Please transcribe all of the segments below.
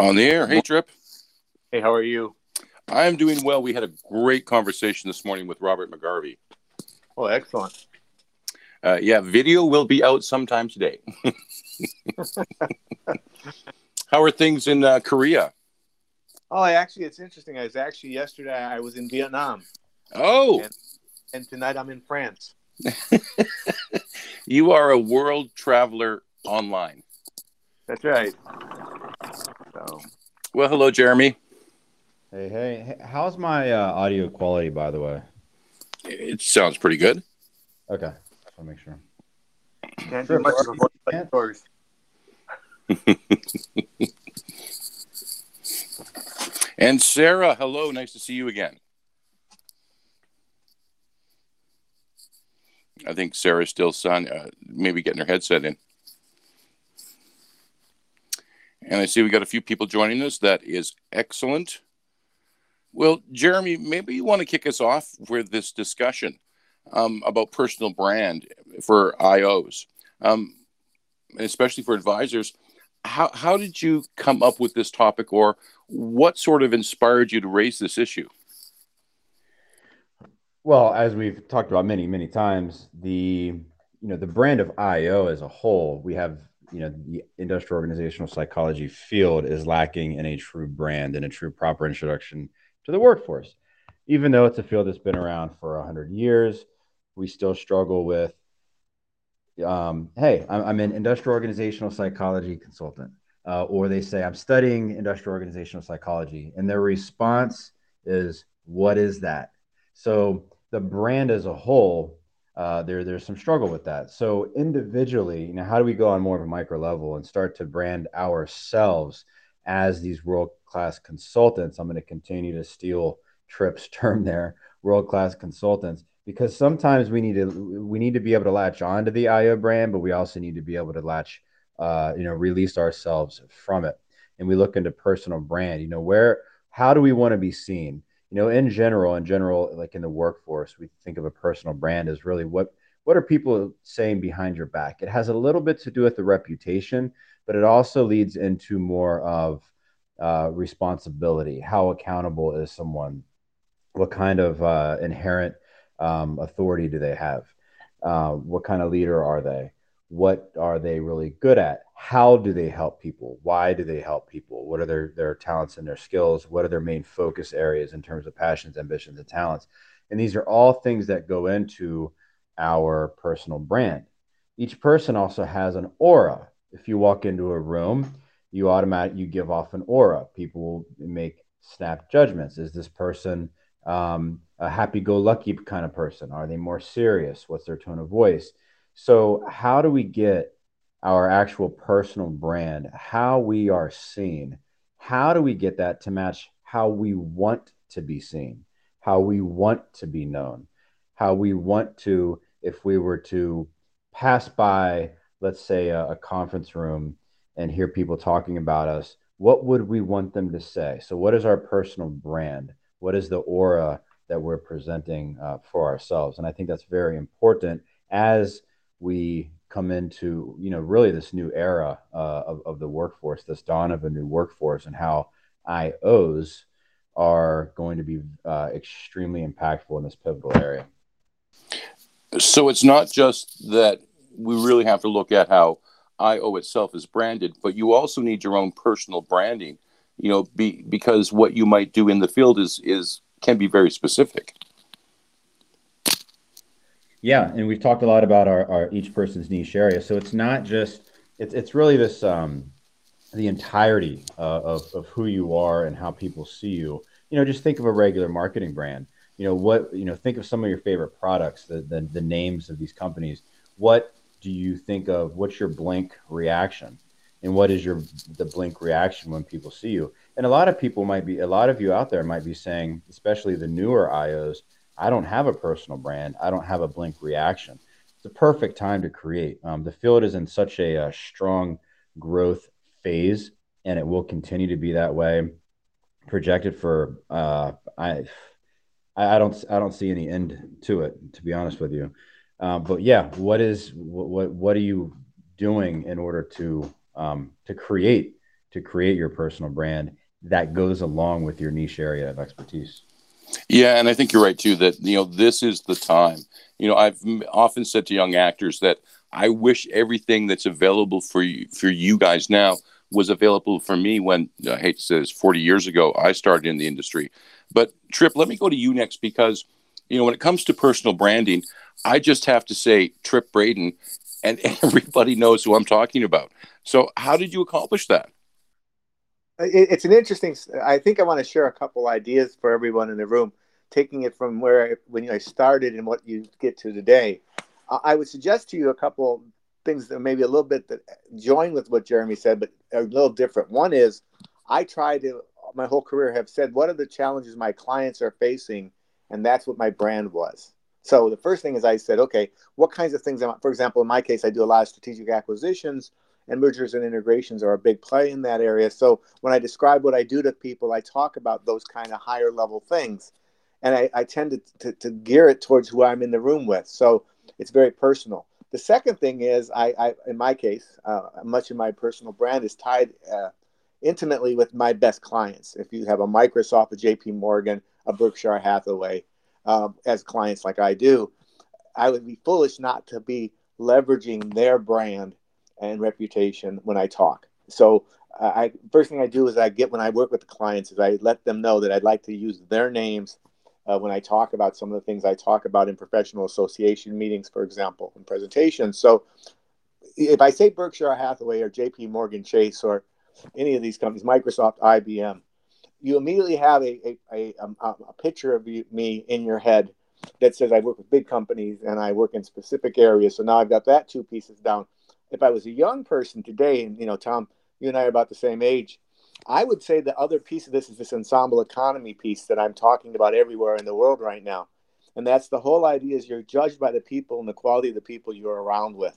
On the air. Hey, Tripp. Hey, how are you? I'm doing well. We had a great conversation this morning with Robert McGarvey. Oh, excellent. Yeah, video will be out sometime today. How are things in Korea? Oh, actually, it's interesting. I was actually yesterday, I was in Vietnam. Oh. And tonight I'm in France. You are a world traveler online. That's right. So. Well, hello, Jeremy. Hey. How's my audio quality, by the way? It sounds pretty good. Okay. I'll make sure. Can't do much of a voice like yours. And Sarah, hello. Nice to see you again. I think Sarah's still maybe getting her headset in. And I see we got a few people joining us. That is excellent. Well, Jeremy, maybe you want to kick us off with this discussion about personal brand for IOs, especially for advisors. How did you come up with this topic, or what sort of inspired you to raise this issue? Well, as we've talked about many, many times, the brand of IO as a whole, we have, the industrial organizational psychology field is lacking in a true brand and a true proper introduction to the workforce. Even though it's a field that's been around for 100 years, we still struggle with, hey, I'm an industrial organizational psychology consultant, or they say I'm studying industrial organizational psychology. And their response is, what is that? So the brand as a whole, there's some struggle with that. So individually, how do we go on more of a micro level and start to brand ourselves as these world-class consultants? I'm going to continue to steal Tripp's term there, world-class consultants, because sometimes we need to be able to latch on to the IO brand, but we also need to be able to release ourselves from it. And we look into personal brand, how do we want to be seen? In general, like in the workforce, we think of a personal brand as really what are people saying behind your back? It has a little bit to do with the reputation, but it also leads into more of responsibility. How accountable is someone? What kind of inherent authority do they have? What kind of leader are they? What are they really good at? How do they help people? Why do they help people? What are their talents and their skills? What are their main focus areas in terms of passions, ambitions, and talents? And these are all things that go into our personal brand. Each person also has an aura. If you walk into a room, you give off an aura. People make snap judgments. Is this person a happy-go-lucky kind of person? Are they more serious? What's their tone of voice? So how do we get our actual personal brand, how we are seen? How do we get that to match how we want to be seen, how we want to be known, how we want to, if we were to pass by, let's say a conference room and hear people talking about us, what would we want them to say? So what is our personal brand? What is the aura that we're presenting for ourselves? And I think that's very important as we come into, really this new era of the workforce, this dawn of a new workforce, and how IOs are going to be extremely impactful in this pivotal area. So it's not just that we really have to look at how IO itself is branded, but you also need your own personal branding, because what you might do in the field can be very specific. Yeah, and we've talked a lot about our each person's niche area. So it's not just it's really this the entirety of who you are and how people see you. Just think of a regular marketing brand. Think of some of your favorite products, the names of these companies. What do you think of? What's your blink reaction? And what is the blink reaction when people see you? And a lot of you out there might be saying, especially the newer IOs, I don't have a personal brand. I don't have a blink reaction. It's a perfect time to create. The field is in such a strong growth phase, and it will continue to be that way. Projected for I don't see any end to it, to be honest with you. But yeah, what are you doing in order to create to create your personal brand that goes along with your niche area of expertise. Yeah. And I think you're right too, that, you know, this is the time, you know, I've often said to young actors that I wish everything that's available for you guys now was available for me when, I hate to say this, 40 years ago, I started in the industry. But Tripp, let me go to you next, because, you know, when it comes to personal branding, I just have to say Tripp Braden, and everybody knows who I'm talking about. So how did you accomplish that? It's an interesting, I think I want to share a couple ideas for everyone in the room, taking it from where, when I started and what you get to today. I would suggest to you a couple things that maybe a little bit that join with what Jeremy said, but a little different. One is, I try to, my whole career, have said, what are the challenges my clients are facing? And that's what my brand was. So the first thing is I said, okay, what kinds of things, for example, in my case, I do a lot of strategic acquisitions, and mergers and integrations are a big play in that area. So when I describe what I do to people, I talk about those kind of higher level things. And I tend to gear it towards who I'm in the room with. So it's very personal. The second thing is, I in my case, much of my personal brand is tied intimately with my best clients. If you have a Microsoft, a JP Morgan, a Berkshire Hathaway as clients like I do, I would be foolish not to be leveraging their brand and reputation when I talk. So I first thing I do is I get when I work with the clients is I let them know that I'd like to use their names when I talk about some of the things I talk about in professional association meetings, for example, and presentations. So if I say Berkshire Hathaway or JP Morgan Chase or any of these companies, Microsoft, IBM, you immediately have a picture of me in your head that says I work with big companies and I work in specific areas. So now I've got that two pieces down. If I was a young person today, and, you know, Tom, you and I are about the same age, I would say the other piece of this is this ensemble economy piece that I'm talking about everywhere in the world right now. And that's the whole idea is you're judged by the people and the quality of the people you're around with.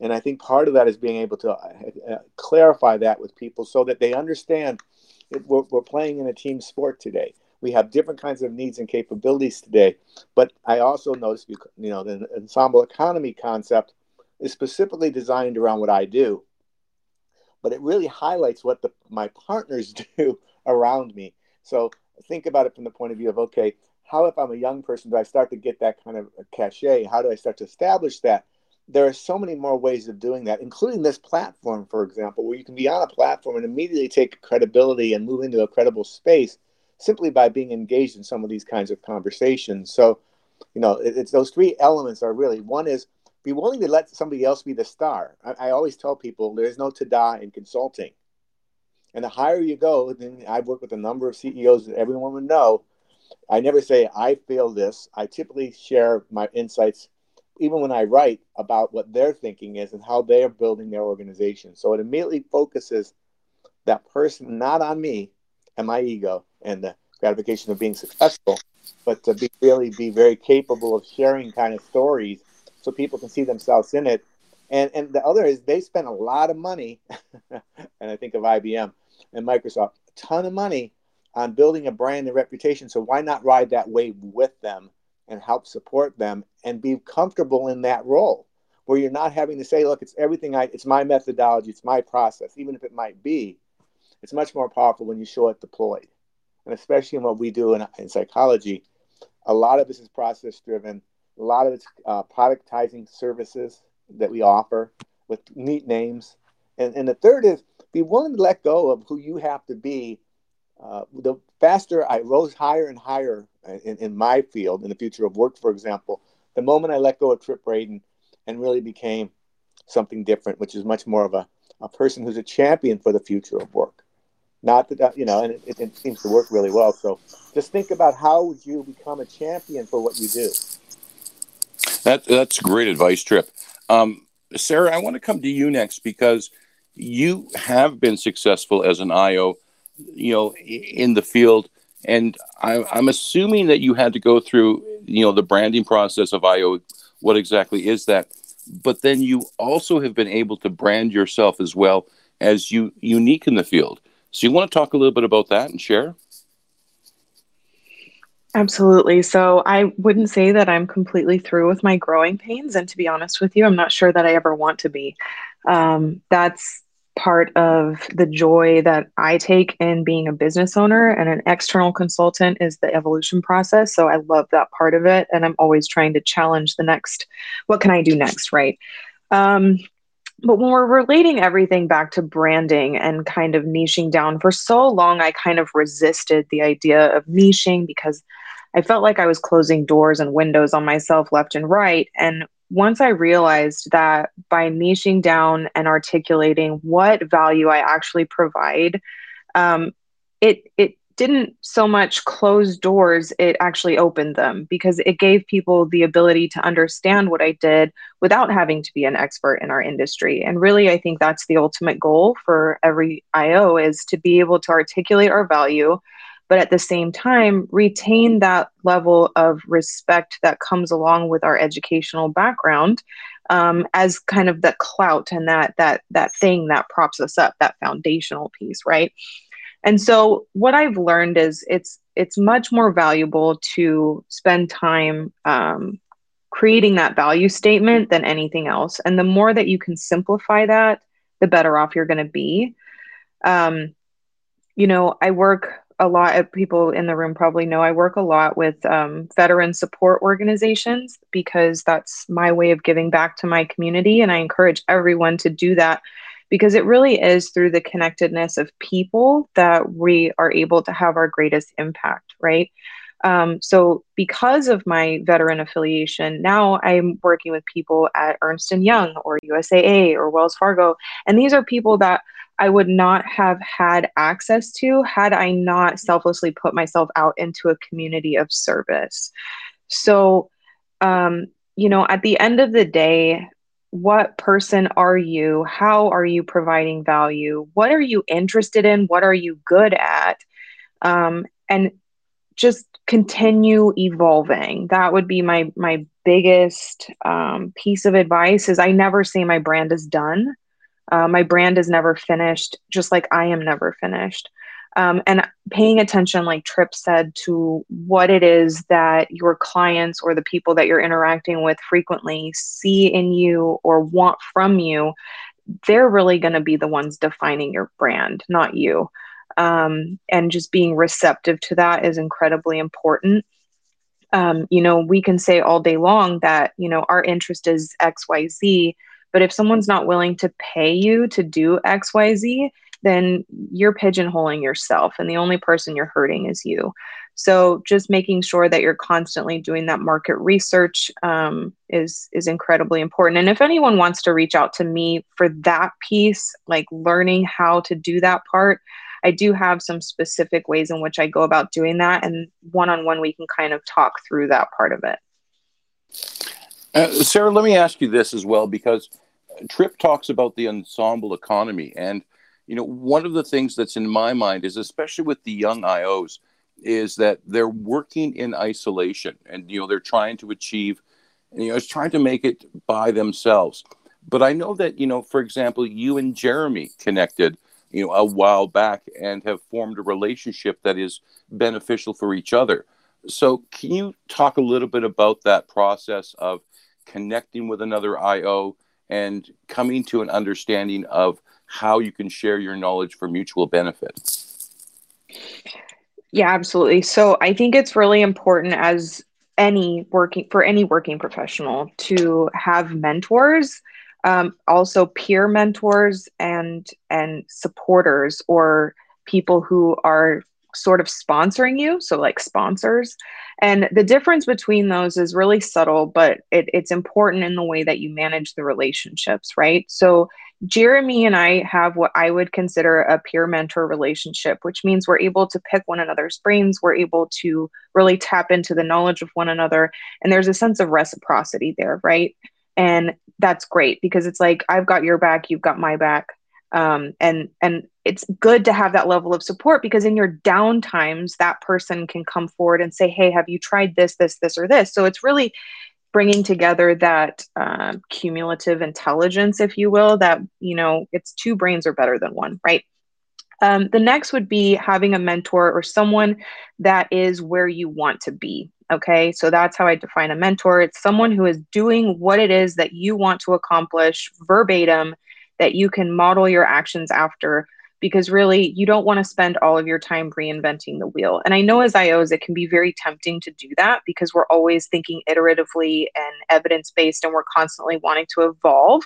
And I think part of that is being able to clarify that with people so that they understand that we're playing in a team sport today. We have different kinds of needs and capabilities today. But I also notice, you know, the ensemble economy concept is specifically designed around what I do, but it really highlights what my partners do around me. So think about it from the point of view of, okay, how, if I'm a young person, do I start to get that kind of cachet? How do I start to establish that? There are so many more ways of doing that, including this platform, for example, where you can be on a platform and immediately take credibility and move into a credible space simply by being engaged in some of these kinds of conversations. So, you know, it's those three elements are really, one is, be willing to let somebody else be the star. I always tell people there is no ta-da in consulting. And the higher you go, then I've worked with a number of CEOs that everyone would know. I never say, I feel this. I typically share my insights, even when I write, about what their thinking is and how they are building their organization. So it immediately focuses that person not on me and my ego and the gratification of being successful, but to really be very capable of sharing kind of stories so people can see themselves in it. And the other is they spend a lot of money, and I think of IBM and Microsoft, a ton of money on building a brand and reputation. So why not ride that wave with them and help support them and be comfortable in that role where you're not having to say, look, it's everything, it's my methodology, it's my process, even if it might be. It's much more powerful when you show it deployed. And especially in what we do in psychology, a lot of this is process-driven. A lot of it's productizing services that we offer with neat names. And the third is be willing to let go of who you have to be. The faster I rose higher and higher in my field, in the future of work, for example, the moment I let go of Tripp Braden and really became something different, which is much more of a person who's a champion for the future of work. Not that, you know, and it seems to work really well. So just think about how would you become a champion for what you do. That's great advice, Tripp. Sarah, I want to come to you next because you have been successful as an IO, you know, in the field, and I'm assuming that you had to go through, you know, the branding process of IO. What exactly is that? But then you also have been able to brand yourself as well as you unique in the field. So you want to talk a little bit about that and share? Absolutely. So I wouldn't say that I'm completely through with my growing pains. And to be honest with you, I'm not sure that I ever want to be. That's part of the joy that I take in being a business owner and an external consultant is the evolution process. So I love that part of it. And I'm always trying to challenge the next, what can I do next, right? But when we're relating everything back to branding and kind of niching down, for so long, I kind of resisted the idea of niching because I felt like I was closing doors and windows on myself left and right. And once I realized that by niching down and articulating what value I actually provide, it didn't so much close doors, it actually opened them because it gave people the ability to understand what I did without having to be an expert in our industry. And really, I think that's the ultimate goal for every IO is to be able to articulate our value, but at the same time, retain that level of respect that comes along with our educational background as kind of the clout and that thing that props us up, that foundational piece, right? And so what I've learned is it's much more valuable to spend time creating that value statement than anything else. And the more that you can simplify that, the better off you're going to be. I work a lot of people in the room probably know I work a lot with veteran support organizations because that's my way of giving back to my community. And I encourage everyone to do that because it really is through the connectedness of people that we are able to have our greatest impact, right? So because of my veteran affiliation, now I'm working with people at Ernst & Young or USAA or Wells Fargo. And these are people that I would not have had access to had I not selflessly put myself out into a community of service. So, at the end of the day, what person are you? How are you providing value? What are you interested in? What are you good at? And just continue evolving. That would be my biggest piece of advice is I never say my brand is done. My brand is never finished, just like I am never finished. And paying attention, like Tripp said, to what it is that your clients or the people that you're interacting with frequently see in you or want from you, they're really going to be the ones defining your brand, not you. And just being receptive to that is incredibly important. We can say all day long that, our interest is XYZ, but if someone's not willing to pay you to do XYZ, then you're pigeonholing yourself and the only person you're hurting is you. So just making sure that you're constantly doing that market research is incredibly important. And if anyone wants to reach out to me for that piece, like learning how to do that part, I do have some specific ways in which I go about doing that. And one-on-one, we can kind of talk through that part of it. Sarah, let me ask you this as well, because Tripp talks about the ensemble economy. And, one of the things that's in my mind is, especially with the young IOs, is that they're working in isolation and, they're trying to achieve, it's trying to make it by themselves. But I know that, for example, you and Jeremy connected, a while back and have formed a relationship that is beneficial for each other. So can you talk a little bit about that process of connecting with another IO and coming to an understanding of how you can share your knowledge for mutual benefit? Yeah, absolutely. So I think it's really important as any working professional to have mentors, also peer mentors and supporters or people who are sort of sponsoring you. So like sponsors. And the difference between those is really subtle, but it's important in the way that you manage the relationships, right? So Jeremy and I have what I would consider a peer mentor relationship, which means we're able to pick one another's brains. We're able to really tap into the knowledge of one another. And there's a sense of reciprocity there, right? And that's great because it's like, I've got your back, you've got my back. And it's good to have that level of support because in your down times, that person can come forward and say, hey, have you tried this, or this? So it's really bringing together that cumulative intelligence, if you will, that, it's two brains are better than one, right? The next would be having a mentor or someone that is where you want to be. Okay, so that's how I define a mentor. It's someone who is doing what it is that you want to accomplish verbatim that you can model your actions after, because really you don't want to spend all of your time reinventing the wheel. And I know as IOs, it can be very tempting to do that because we're always thinking iteratively and evidence-based, and we're constantly wanting to evolve,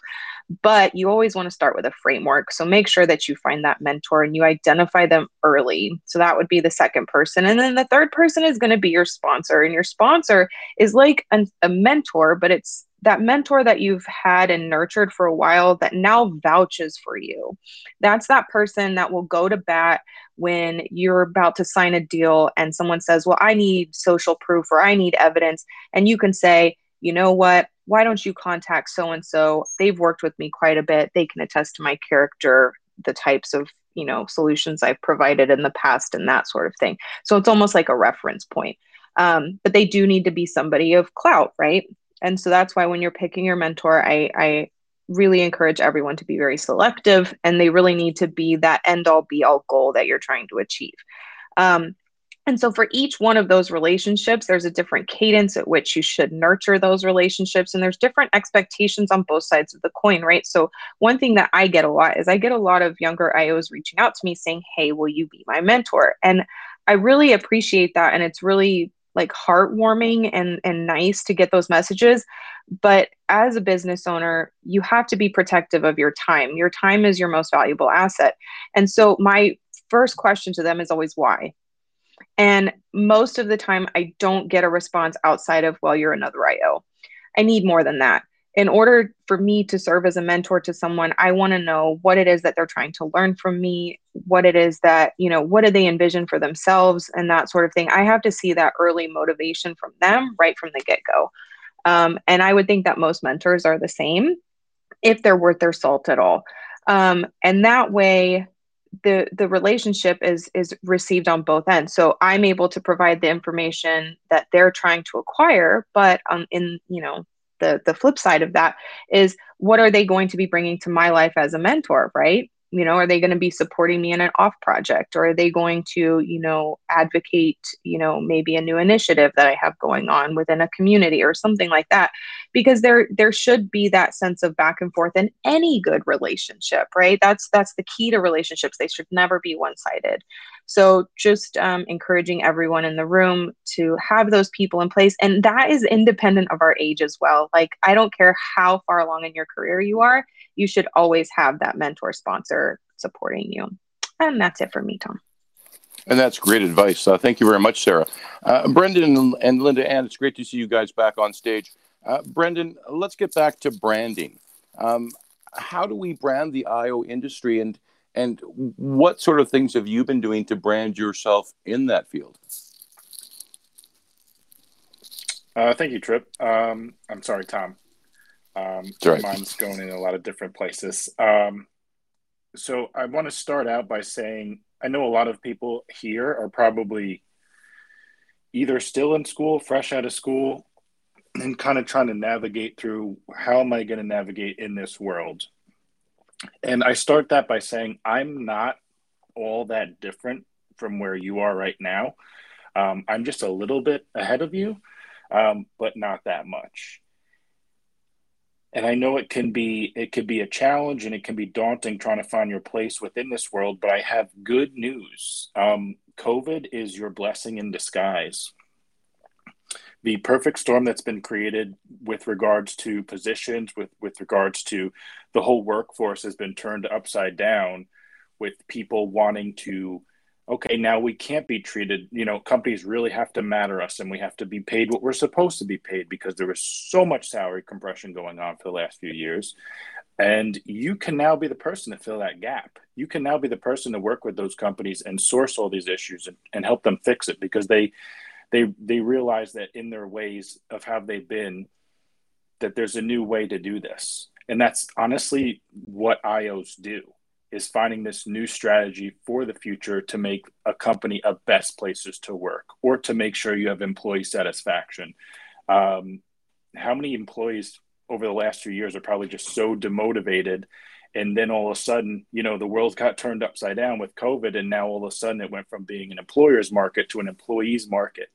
but you always want to start with a framework. So make sure that you find that mentor and you identify them early. So that would be the second person. And then the third person is going to be your sponsor, and your sponsor is like a mentor, but it's that mentor that you've had and nurtured for a while that now vouches for you. That's that person that will go to bat when you're about to sign a deal and someone says, well, I need social proof or I need evidence. And you can say, you know what? Why don't you contact so-and-so? They've worked with me quite a bit. They can attest to my character, the types of, you know, solutions I've provided in the past and that sort of thing. So it's almost like a reference point. But they do need to be somebody of clout, right? And so that's why when you're picking your mentor, I really encourage everyone to be very selective, and they really need to be that end-all be-all goal that you're trying to achieve. And so for each one of those relationships, there's a different cadence at which you should nurture those relationships. And there's different expectations on both sides of the coin, right? So one thing that I get a lot is I get a lot of younger IOs reaching out to me saying, hey, will you be my mentor? And I really appreciate that. And it's really like heartwarming and nice to get those messages. But as a business owner, you have to be protective of your time. Your time is your most valuable asset. And so my first question to them is always why. And most of the time I don't get a response outside of, well, you're another IO. I need more than that. In order for me to serve as a mentor to someone, I want to know what it is that they're trying to learn from me, what it is that, you know, what do they envision for themselves and that sort of thing. I have to see that early motivation from them right from the get-go. And I would think that most mentors are the same if they're worth their salt at all. And that way, the relationship is received on both ends. So I'm able to provide the information that they're trying to acquire, but in, you know, the flip side of that is what are they going to be bringing to my life as a mentor, right? You know, are they going to be supporting me in an off project, or are they going to, you know, advocate, you know, maybe a new initiative that I have going on within a community or something like that? Because there should be that sense of back and forth in any good relationship, right? That's the key to relationships. They should never be one-sided. So just encouraging everyone in the room to have those people in place. And that is independent of our age as well. Like, I don't care how far along in your career you are, you should always have that mentor sponsor supporting you. And that's it for me, Tom. And that's great advice. Thank you very much, Sarah. Brendan and Linda Ann, it's great to see you guys back on stage. Brendan, let's get back to branding. How do we brand the IO industry, and what sort of things have you been doing to brand yourself in that field? Thank you, Tripp. I'm sorry, Tom. Mine's going in a lot of different places. So I want to start out by saying, I know a lot of people here are probably either still in school, fresh out of school, and kind of trying to navigate through, how am I going to navigate in this world? And I start that by saying, I'm not all that different from where you are right now. I'm just a little bit ahead of you, but not that much. And I know it could be a challenge, and it can be daunting trying to find your place within this world, but I have good news. COVID is your blessing in disguise. The perfect storm that's been created with regards to positions, with regards to the whole workforce, has been turned upside down with people wanting to, okay, now we can't be treated, you know, companies really have to matter us, and we have to be paid what we're supposed to be paid, because there was so much salary compression going on for the last few years. And you can now be the person to fill that gap. You can now be the person to work with those companies and source all these issues and help them fix it, because they realize that in their ways of how they've been, that there's a new way to do this. And that's honestly what IOs do, is finding this new strategy for the future to make a company a best places to work, or to make sure you have employee satisfaction. How many employees over the last few years are probably just so demotivated, and then all of a sudden, you know, the world got turned upside down with COVID, and now all of a sudden it went from being an employer's market to an employee's market.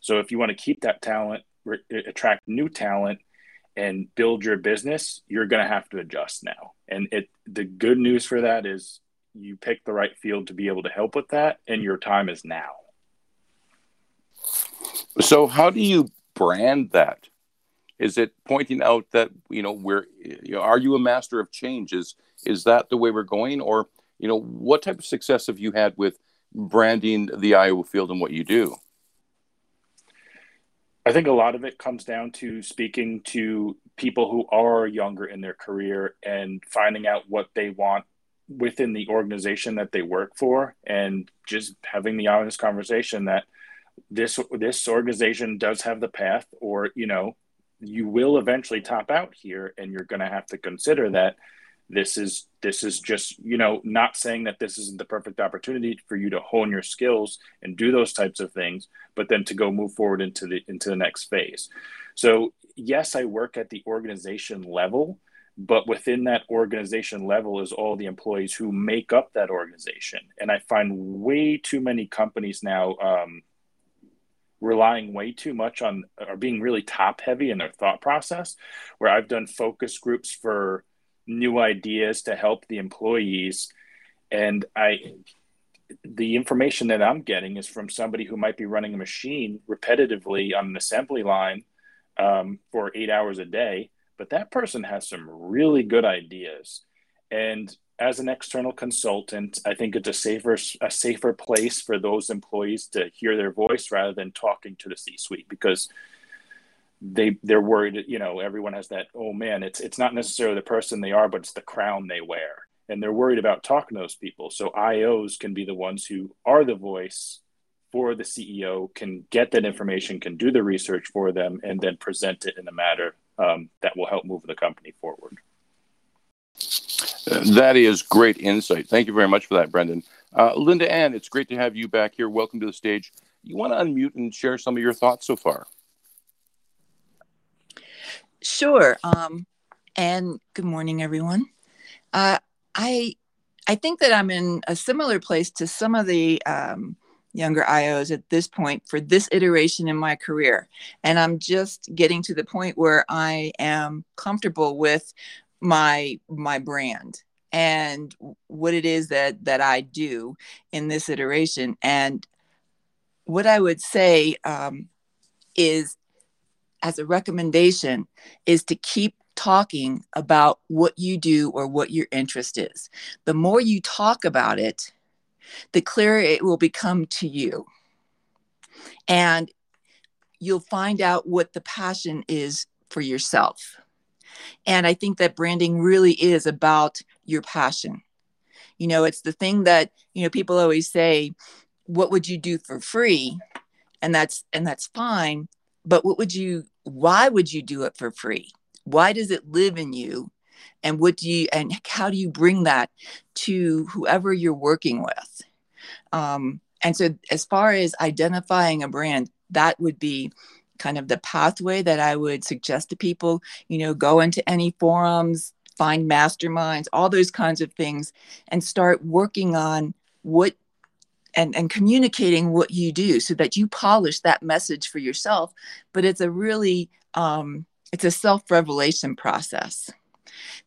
So if you want to keep that talent, attract new talent, and build your business, you're going to have to adjust now. And the good news for that is you pick the right field to be able to help with that, and your time is now. So how do you brand that? Is it pointing out that, are you a master of change? Is that the way we're going? Or, what type of success have you had with branding the Iowa field and what you do? I think a lot of it comes down to speaking to people who are younger in their career and finding out what they want within the organization that they work for, and just having the honest conversation that this organization does have the path, or, you will eventually top out here, and you're going to have to consider that this is just, not saying that this isn't the perfect opportunity for you to hone your skills and do those types of things, but then to go move forward into the next phase. So yes, I work at the organization level, but within that organization level is all the employees who make up that organization. And I find way too many companies now, relying way too much on, or being really top heavy in their thought process, where I've done focus groups for new ideas to help the employees. And the information that I'm getting is from somebody who might be running a machine repetitively on an assembly line for 8 hours a day, but that person has some really good ideas. And as an external consultant, I think it's a safer place for those employees to hear their voice rather than talking to the C-suite, because they're worried, everyone has that, oh man, it's not necessarily the person they are, but it's the crown they wear. And they're worried about talking to those people. So IOs can be the ones who are the voice for the CEO, can get that information, can do the research for them, and then present it in a matter that will help move the company forward. That is great insight. Thank you very much for that, Brendan. Linda Ann, it's great to have you back here. Welcome to the stage. You want to unmute and share some of your thoughts so far? Sure. And good morning, everyone. I think that I'm in a similar place to some of the younger IOs at this point for this iteration in my career. And I'm just getting to the point where I am comfortable with my brand and what it is that I do in this iteration. And what I would say is, as a recommendation, is to keep talking about what you do or what your interest is. The more you talk about it, the clearer it will become to you. And you'll find out what the passion is for yourself. And I think that branding really is about your passion. It's the thing that, people always say, what would you do for free? And that's fine. But why would you do it for free? Why does it live in you? And how do you bring that to whoever you're working with? And so as far as identifying a brand, that would be kind of the pathway that I would suggest to people. Go into any forums, find masterminds, all those kinds of things, and start working on what and communicating what you do, so that you polish that message for yourself. But it's a really it's a self-revelation process.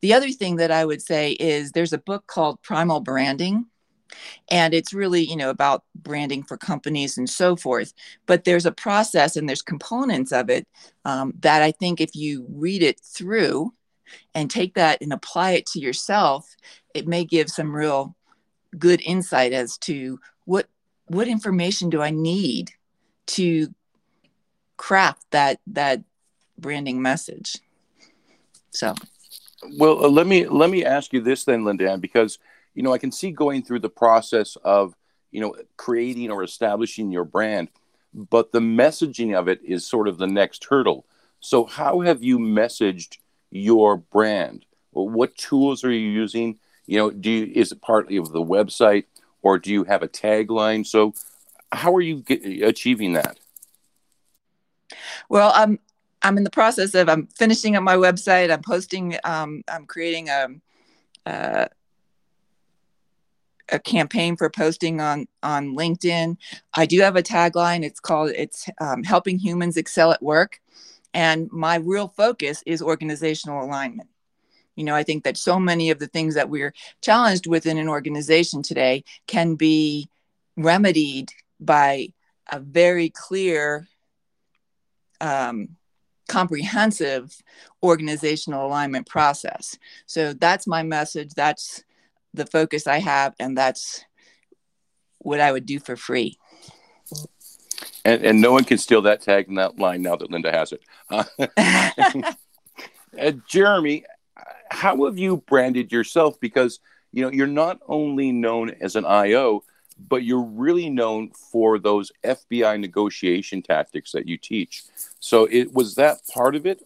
The other thing that I would say is there's a book called Primal Branding. And it's really, about branding for companies and so forth. But there's a process and there's components of it that I think if you read it through and take that and apply it to yourself, it may give some real good insight as to what information do I need to craft that branding message. So, well, let me ask you this then, Linda Ann, because I can see going through the process of, creating or establishing your brand, but the messaging of it is sort of the next hurdle. So how have you messaged your brand? What tools are you using? Is it partly of the website, or do you have a tagline? So how are you achieving that? Well, I'm in the process of, I'm finishing up my website. I'm posting, I'm creating a campaign for posting on LinkedIn. I do have a tagline. It's helping humans excel at work. And my real focus is organizational alignment. You know, I think that so many of the things that we're challenged with in an organization today can be remedied by a very clear, comprehensive organizational alignment process. So that's my message. That's the focus I have. And that's what I would do for free. And no one can steal that tag and that line now that Linda has it. Jeremy, how have you branded yourself? Because, you know, you're not only known as an IO, but you're really known for those FBI negotiation tactics that you teach. So it was that part of it?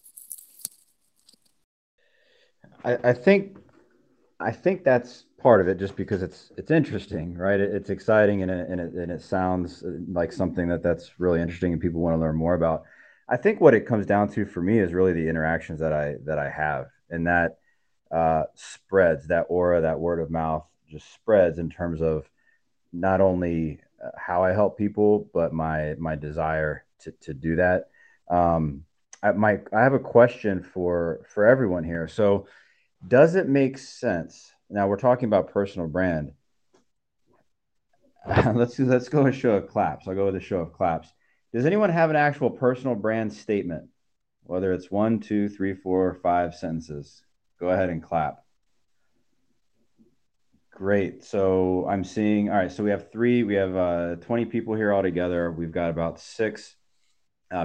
I think that's part of it, just because it's interesting, right? It's exciting, and it sounds like something that's really interesting and people want to learn more about. I think what it comes down to for me is really the interactions that I have, and that spreads, that aura, that word of mouth just spreads in terms of not only how I help people, but my desire to do that. I have a question for everyone here. So does it make sense? Now we're talking about personal brand. Let's go with show of claps. I'll go with a show of claps. Does anyone have an actual personal brand statement? Whether it's 1, 2, 3, 4, 5 sentences, go ahead and clap. Great. So I'm seeing, all right, so we have 20 people here altogether. We've got about 6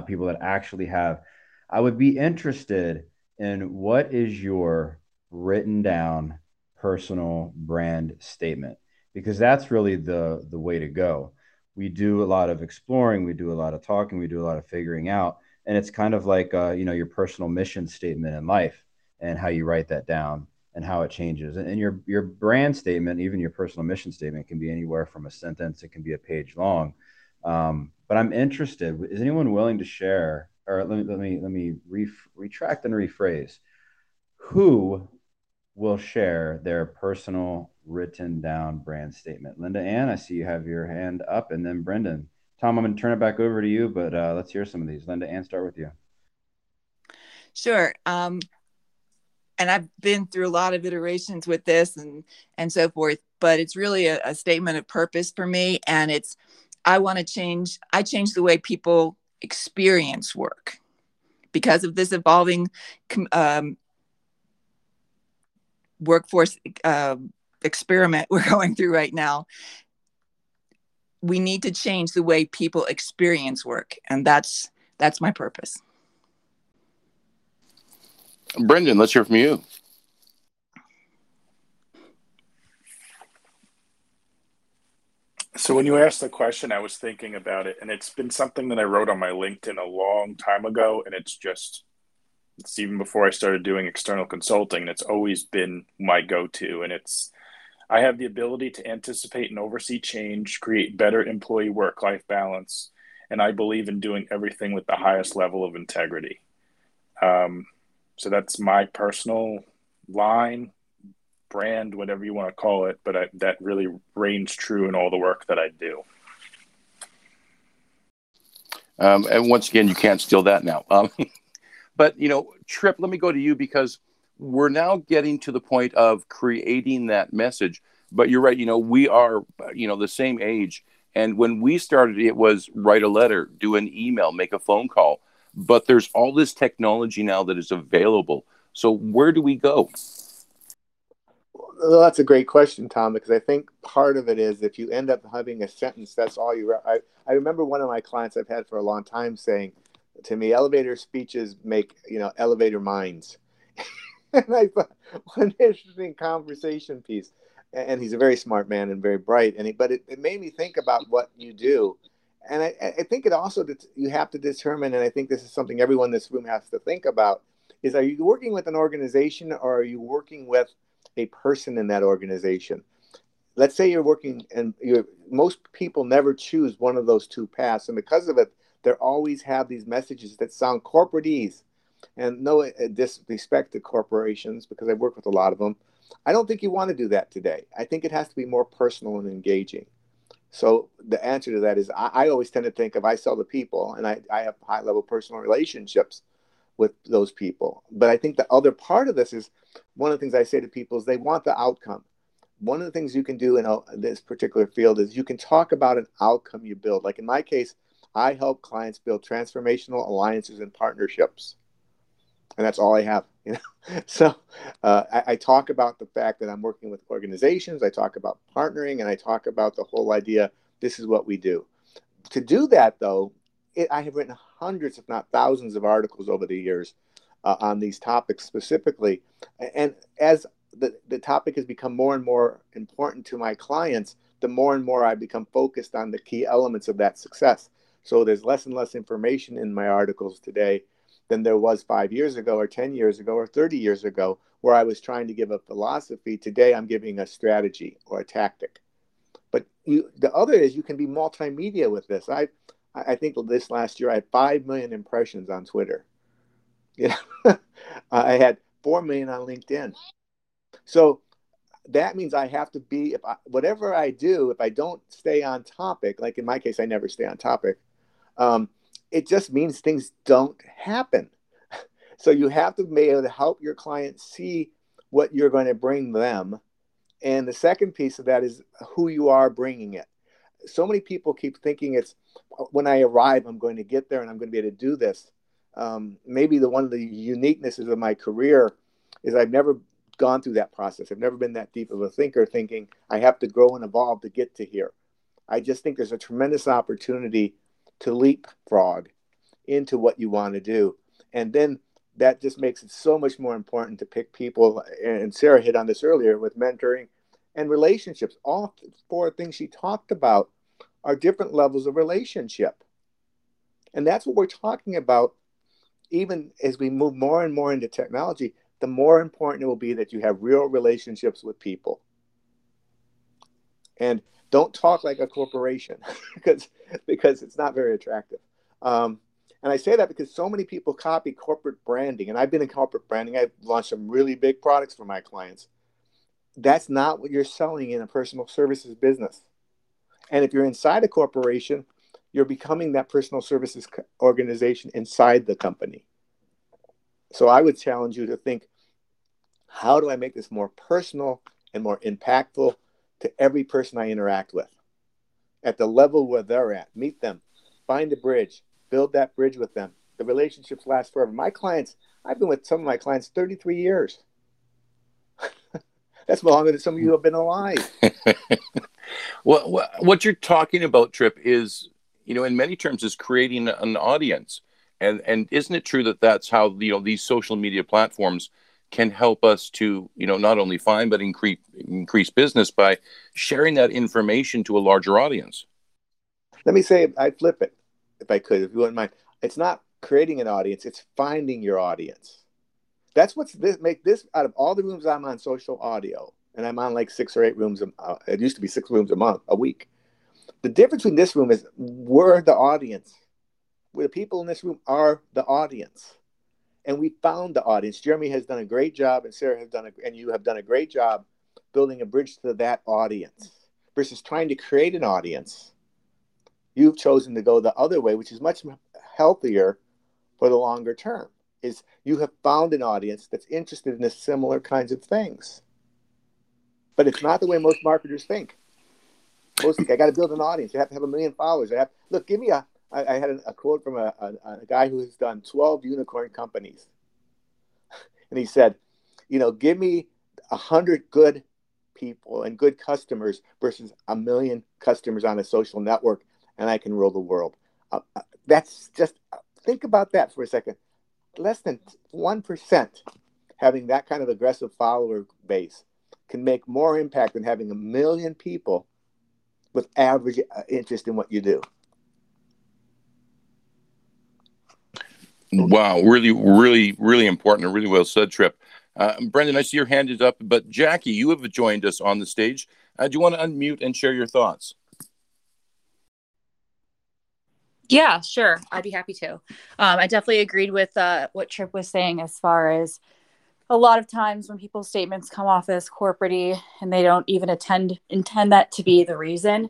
people that actually have. I would be interested in what is your written down personal brand statement, because that's really the way to go. We do a lot of exploring. We do a lot of talking. We do a lot of figuring out. And it's kind of like, your personal mission statement in life and how you write that down. And how it changes, and your brand statement, even your personal mission statement, can be anywhere from a sentence. It can be a page long. But I'm interested. Is anyone willing to share? Or let me retract and rephrase. Who will share their personal written down brand statement? Linda Ann, I see you have your hand up, and then Brendan. Tom, I'm going to turn it back over to you, but let's hear some of these. Linda Ann, start with you. Sure. And I've been through a lot of iterations with this and so forth, but it's really a statement of purpose for me. And it's, I change the way people experience work because of this evolving workforce experiment we're going through right now. We need to change the way people experience work. And that's my purpose. Brendan, let's hear from you. So when you asked the question, I was thinking about it, and it's been something that I wrote on my LinkedIn a long time ago, and it's even before I started doing external consulting, and it's always been my go-to, and it's, I have the ability to anticipate and oversee change, create better employee work-life balance, and I believe in doing everything with the highest level of integrity. So that's my personal line, brand, whatever you want to call it, but that really reigns true in all the work that I do. And once again, you can't steal that now. But, Tripp, let me go to you, because we're now getting to the point of creating that message. But you're right, we are, the same age. And when we started, it was write a letter, do an email, make a phone call. But there's all this technology now that is available. So where do we go? Well, that's a great question, Tom, because I think part of it is if you end up having a sentence, that's all you... I remember one of my clients I've had for a long time saying to me, elevator speeches make, elevator minds. And I thought, what an interesting conversation piece. And he's a very smart man and very bright. But it made me think about what you do. And I think it also, you have to determine, and I think this is something everyone in this room has to think about, is are you working with an organization or are you working with a person in that organization? Let's say you're working, and most people never choose one of those two paths. And because of it, they always have these messages that sound corporate-ese. And no disrespect to corporations, because I've worked with a lot of them. I don't think you want to do that today. I think it has to be more personal and engaging. So the answer to that is I always tend to think if I sell to people and I have high level personal relationships, with those people. But I think the other part of this is, one of the things I say to people is they want the outcome. One of the things you can do in this particular field is you can talk about an outcome you build. Like in my case, I help clients build transformational alliances and partnerships. And that's all I have. You know? So I talk about the fact that I'm working with organizations. I talk about partnering, and I talk about the whole idea, this is what we do. To do that, though, I have written hundreds, if not thousands, of articles over the years on these topics specifically. And as the topic has become more and more important to my clients, the more and more I become focused on the key elements of that success. So there's less and less information in my articles today than there was 5 years ago or 10 years ago or 30 years ago, where I was trying to give a philosophy. Today, I'm giving a strategy or a tactic. But the other is you can be multimedia with this. I think this last year I had 5 million impressions on Twitter. Yeah. I had 4 million on LinkedIn. So that means I have to be, whatever I do, if I don't stay on topic, like in my case, I never stay on topic. It just means things don't happen. So you have to be able to help your client see what you're going to bring them. And the second piece of that is who you are bringing it. So many people keep thinking it's, when I arrive, I'm going to get there and I'm going to be able to do this. Maybe one of the uniquenesses of my career is I've never gone through that process. I've never been that deep of a thinker thinking I have to grow and evolve to get to here. I just think there's a tremendous opportunity to leapfrog into what you want to do. And then that just makes it so much more important to pick people. And Sarah hit on this earlier with mentoring and relationships. All four things she talked about are different levels of relationship. And that's what we're talking about. Even as we move more and more into technology, the more important it will be that you have real relationships with people. And don't talk like a corporation because it's not very attractive. And I say that because so many people copy corporate branding. And I've been in corporate branding. I've launched some really big products for my clients. That's not what you're selling in a personal services business. And if you're inside a corporation, you're becoming that personal services organization inside the company. So I would challenge you to think, how do I make this more personal and more impactful to every person I interact with at the level where they're at? Meet them, find a bridge, build that bridge with them. The relationships last forever. My clients, I've been with some of my clients 33 years. That's longer than some of you have been alive. Well, what you're talking about, Tripp, is, you know, in many terms is creating an audience. And isn't it true that that's how, you know, these social media platforms can help us to, you know, not only find but increase business by sharing that information to a larger audience? Let me say, I'd flip it if I could, if you wouldn't mind. It's not creating an audience, it's finding your audience. That's what's this, make this out of all the rooms I'm on social audio, and I'm on like 6 or 8 rooms. It used to be 6 rooms a week. The difference between this room is we're the audience. The people in this room are the audience. And we found the audience. Jeremy has done a great job, and Sarah has done, and you have done a great job building a bridge to that audience versus trying to create an audience. You've chosen to go the other way, which is much healthier for the longer term. Is you have found an audience that's interested in the similar kinds of things, but it's not the way most marketers think. Most think I got to build an audience. I have to have a million followers. Look, give me a. I had a quote from a guy who has done 12 unicorn companies. And he said, you know, give me 100 good people and good customers versus a million customers on a social network, and I can rule the world. That's just, think about that for a second. Less than 1% having that kind of aggressive follower base can make more impact than having a million people with average interest in what you do. Wow, really, really, really important. A really well said, Tripp. Brendan, I see your hand is up, but Jackie, you have joined us on the stage. Do you want to unmute and share your thoughts? Yeah, sure. I'd be happy to. I definitely agreed with what Tripp was saying as far as a lot of times when people's statements come off as corporate-y and they don't even intend that to be the reason,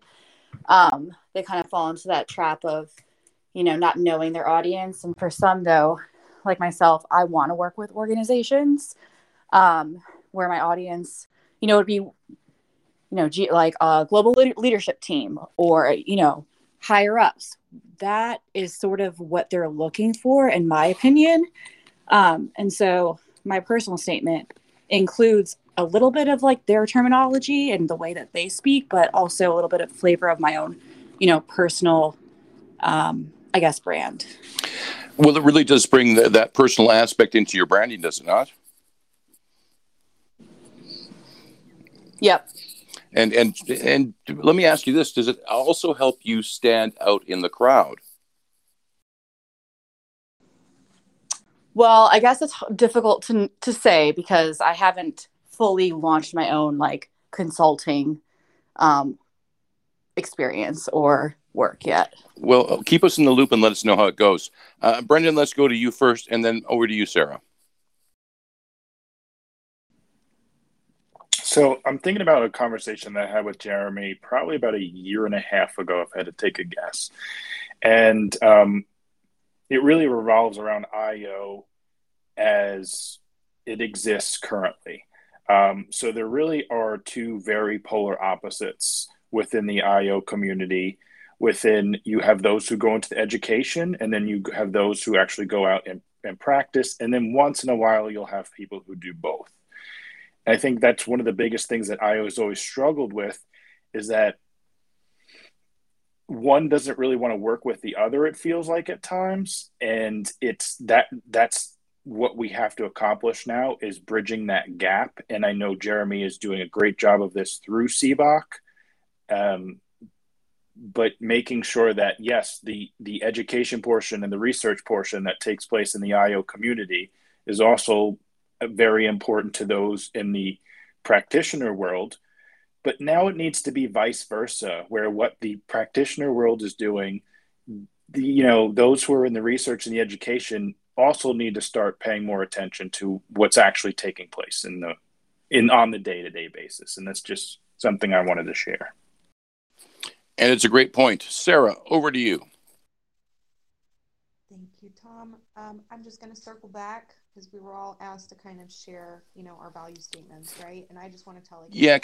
they kind of fall into that trap of, you know, not knowing their audience. And for some, though, like myself, I want to work with organizations where my audience, you know, would be, you know, like a global leadership team or, you know, higher ups. That is sort of what they're looking for, in my opinion. And so my personal statement includes a little bit of like their terminology and the way that they speak, but also a little bit of flavor of my own, you know, personal, I guess, brand. Well, it really does bring that personal aspect into your branding, does it not? Yep. And let me ask you this, does it also help you stand out in the crowd? Well, I guess it's difficult to say because I haven't fully launched my own like consulting experience or work yet. Well, keep us in the loop and let us know how it goes. Brendan, let's go to you first and then over to you, Sarah. So I'm thinking about a conversation that I had with Jeremy probably about 1.5 years ago, if I had to take a guess. And it really revolves around IO as it exists currently. So there really are two very polar opposites within the IO community. Within, you have those who go into the education, and then you have those who actually go out and practice. And then once in a while, you'll have people who do both. I think that's one of the biggest things that IO has always struggled with, is that one doesn't really want to work with the other, it feels like at times. And it's that's what we have to accomplish now, is bridging that gap. And I know Jeremy is doing a great job of this through Seabach, but making sure that, yes, the education portion and the research portion that takes place in the IO community is also very important to those in the practitioner world. But now it needs to be vice versa, where what the practitioner world is doing, those who are in the research and the education also need to start paying more attention to what's actually taking place on the day-to-day basis. And that's just something I wanted to share. And it's a great point. Sarah, over to you. Thank you, Tom. I'm just going to circle back, because we were all asked to kind of share, our value statements, right? And I just want to tell you. Yeah, Sarah,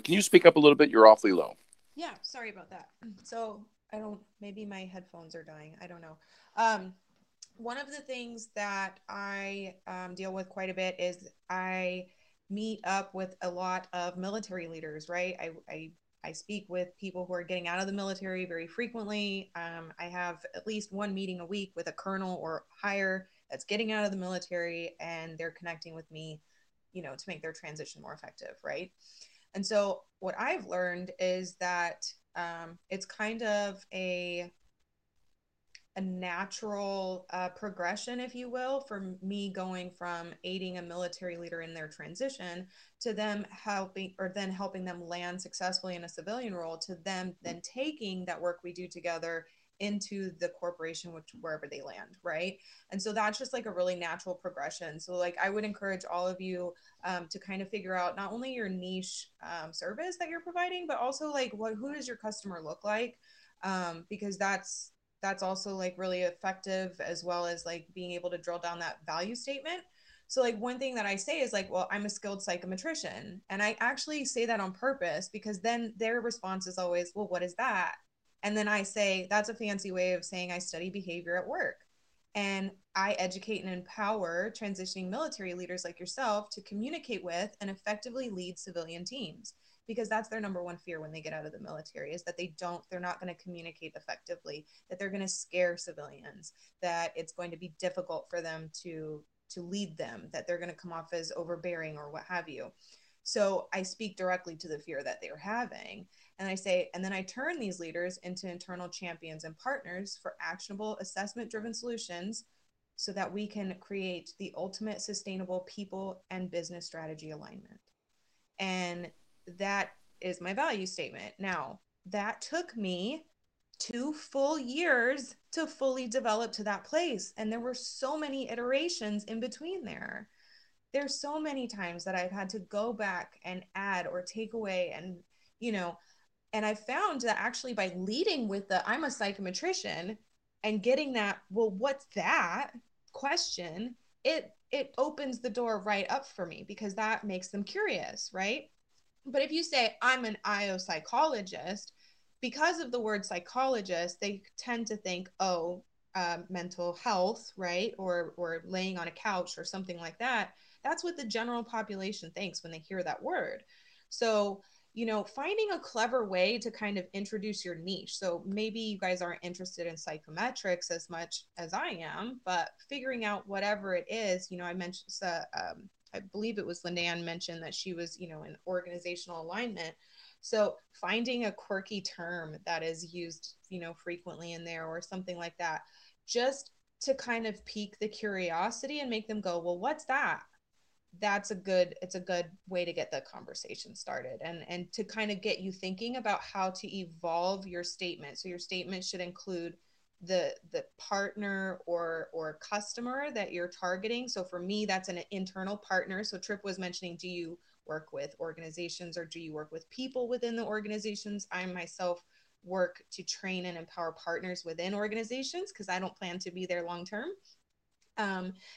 can you speak up a little bit? You're awfully low. Yeah, sorry about that. So maybe my headphones are dying. I don't know. One of the things that I deal with quite a bit is I meet up with a lot of military leaders, right? I speak with people who are getting out of the military very frequently. I have at least one meeting a week with a colonel or higher that's getting out of the military, and they're connecting with me, to make their transition more effective, right? And so what I've learned is that it's kind of a natural progression, if you will, for me going from aiding a military leader in their transition to them helping them land successfully in a civilian role, to them then taking that work we do together into the corporation, which wherever they land, right? And so that's just like a really natural progression. So like I would encourage all of you to kind of figure out not only your niche service that you're providing, but also like who does your customer look like? Because that's also like really effective, as well as like being able to drill down that value statement. So like one thing that I say is like, well, I'm a skilled psychometrician. And I actually say that on purpose, because then their response is always, well, what is that? And then I say, that's a fancy way of saying I study behavior at work. And I educate and empower transitioning military leaders like yourself to communicate with and effectively lead civilian teams, because that's their number one fear when they get out of the military, is that they're not going to communicate effectively, that they're going to scare civilians, that it's going to be difficult for them to lead them, that they're going to come off as overbearing or what have you. So I speak directly to the fear that they're having. And I say, and then I turn these leaders into internal champions and partners for actionable assessment-driven solutions, so that we can create the ultimate sustainable people and business strategy alignment. And that is my value statement. Now, that took me 2 full years to fully develop to that place. And there were so many iterations in between there. There's so many times that I've had to go back and add or take away, and, and I found that actually by leading with I'm a psychometrician and getting that, well, what's that? question, it opens the door right up for me, because that makes them curious, right? But if you say, I'm an IO psychologist, because of the word psychologist, they tend to think, oh, mental health, right? Or laying on a couch or something like that. That's what the general population thinks when they hear that word. So, you know, finding a clever way to kind of introduce your niche. So maybe you guys aren't interested in psychometrics as much as I am, but figuring out whatever it is, you know, I mentioned, I believe it was Linda Ann mentioned that she was, you know, in organizational alignment. So finding a quirky term that is used, you know, frequently in there or something like that, just to kind of pique the curiosity and make them go, well, what's that? It's a good way to get the conversation started, and to kind of get you thinking about how to evolve your statement. So your statement should include the partner or customer that you're targeting. So for me, that's an internal partner. So Tripp was mentioning, do you work with organizations or do you work with people within the organizations? I myself work to train and empower partners within organizations, because I don't plan to be there long term.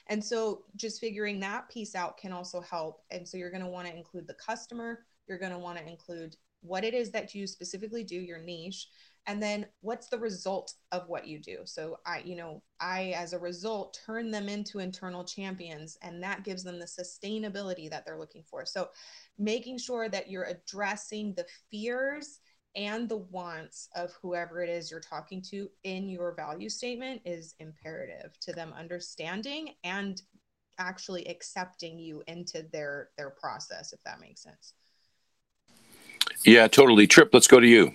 And so just figuring that piece out can also help. And so you're going to want to include the customer. You're going to want to include what it is that you specifically do, your niche, and then what's the result of what you do. So I, as a result, turn them into internal champions, and that gives them the sustainability that they're looking for. So making sure that you're addressing the fears and the wants of whoever it is you're talking to in your value statement is imperative to them understanding and actually accepting you into their process, if that makes sense. Yeah, totally. Tripp, let's go to you.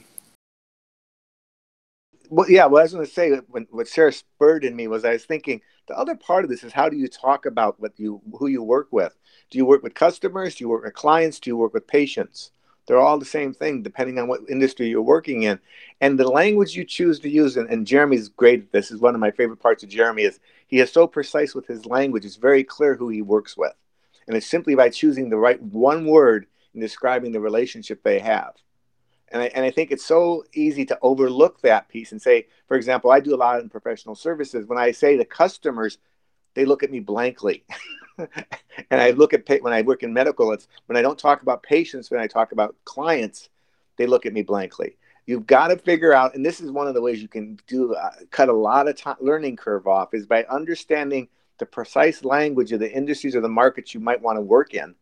Well, yeah, what I was going to say, what Sarah spurred in me was, I was thinking the other part of this is, how do you talk about who you work with? Do you work with customers? Do you work with clients? Do you work with patients? They're all the same thing, depending on what industry you're working in. And the language you choose to use, and Jeremy's great at this, is one of my favorite parts of Jeremy, is he is so precise with his language. It's very clear who he works with. And it's simply by choosing the right one word and describing the relationship they have. And I think it's so easy to overlook that piece and say, for example, I do a lot in professional services. When I say the customers, they look at me blankly. And I look at, when I work in medical, it's when I don't talk about patients, when I talk about clients, they look at me blankly. You've got to figure out, and this is one of the ways you can do, cut a lot of learning curve off, is by understanding the precise language of the industries or the markets you might want to work in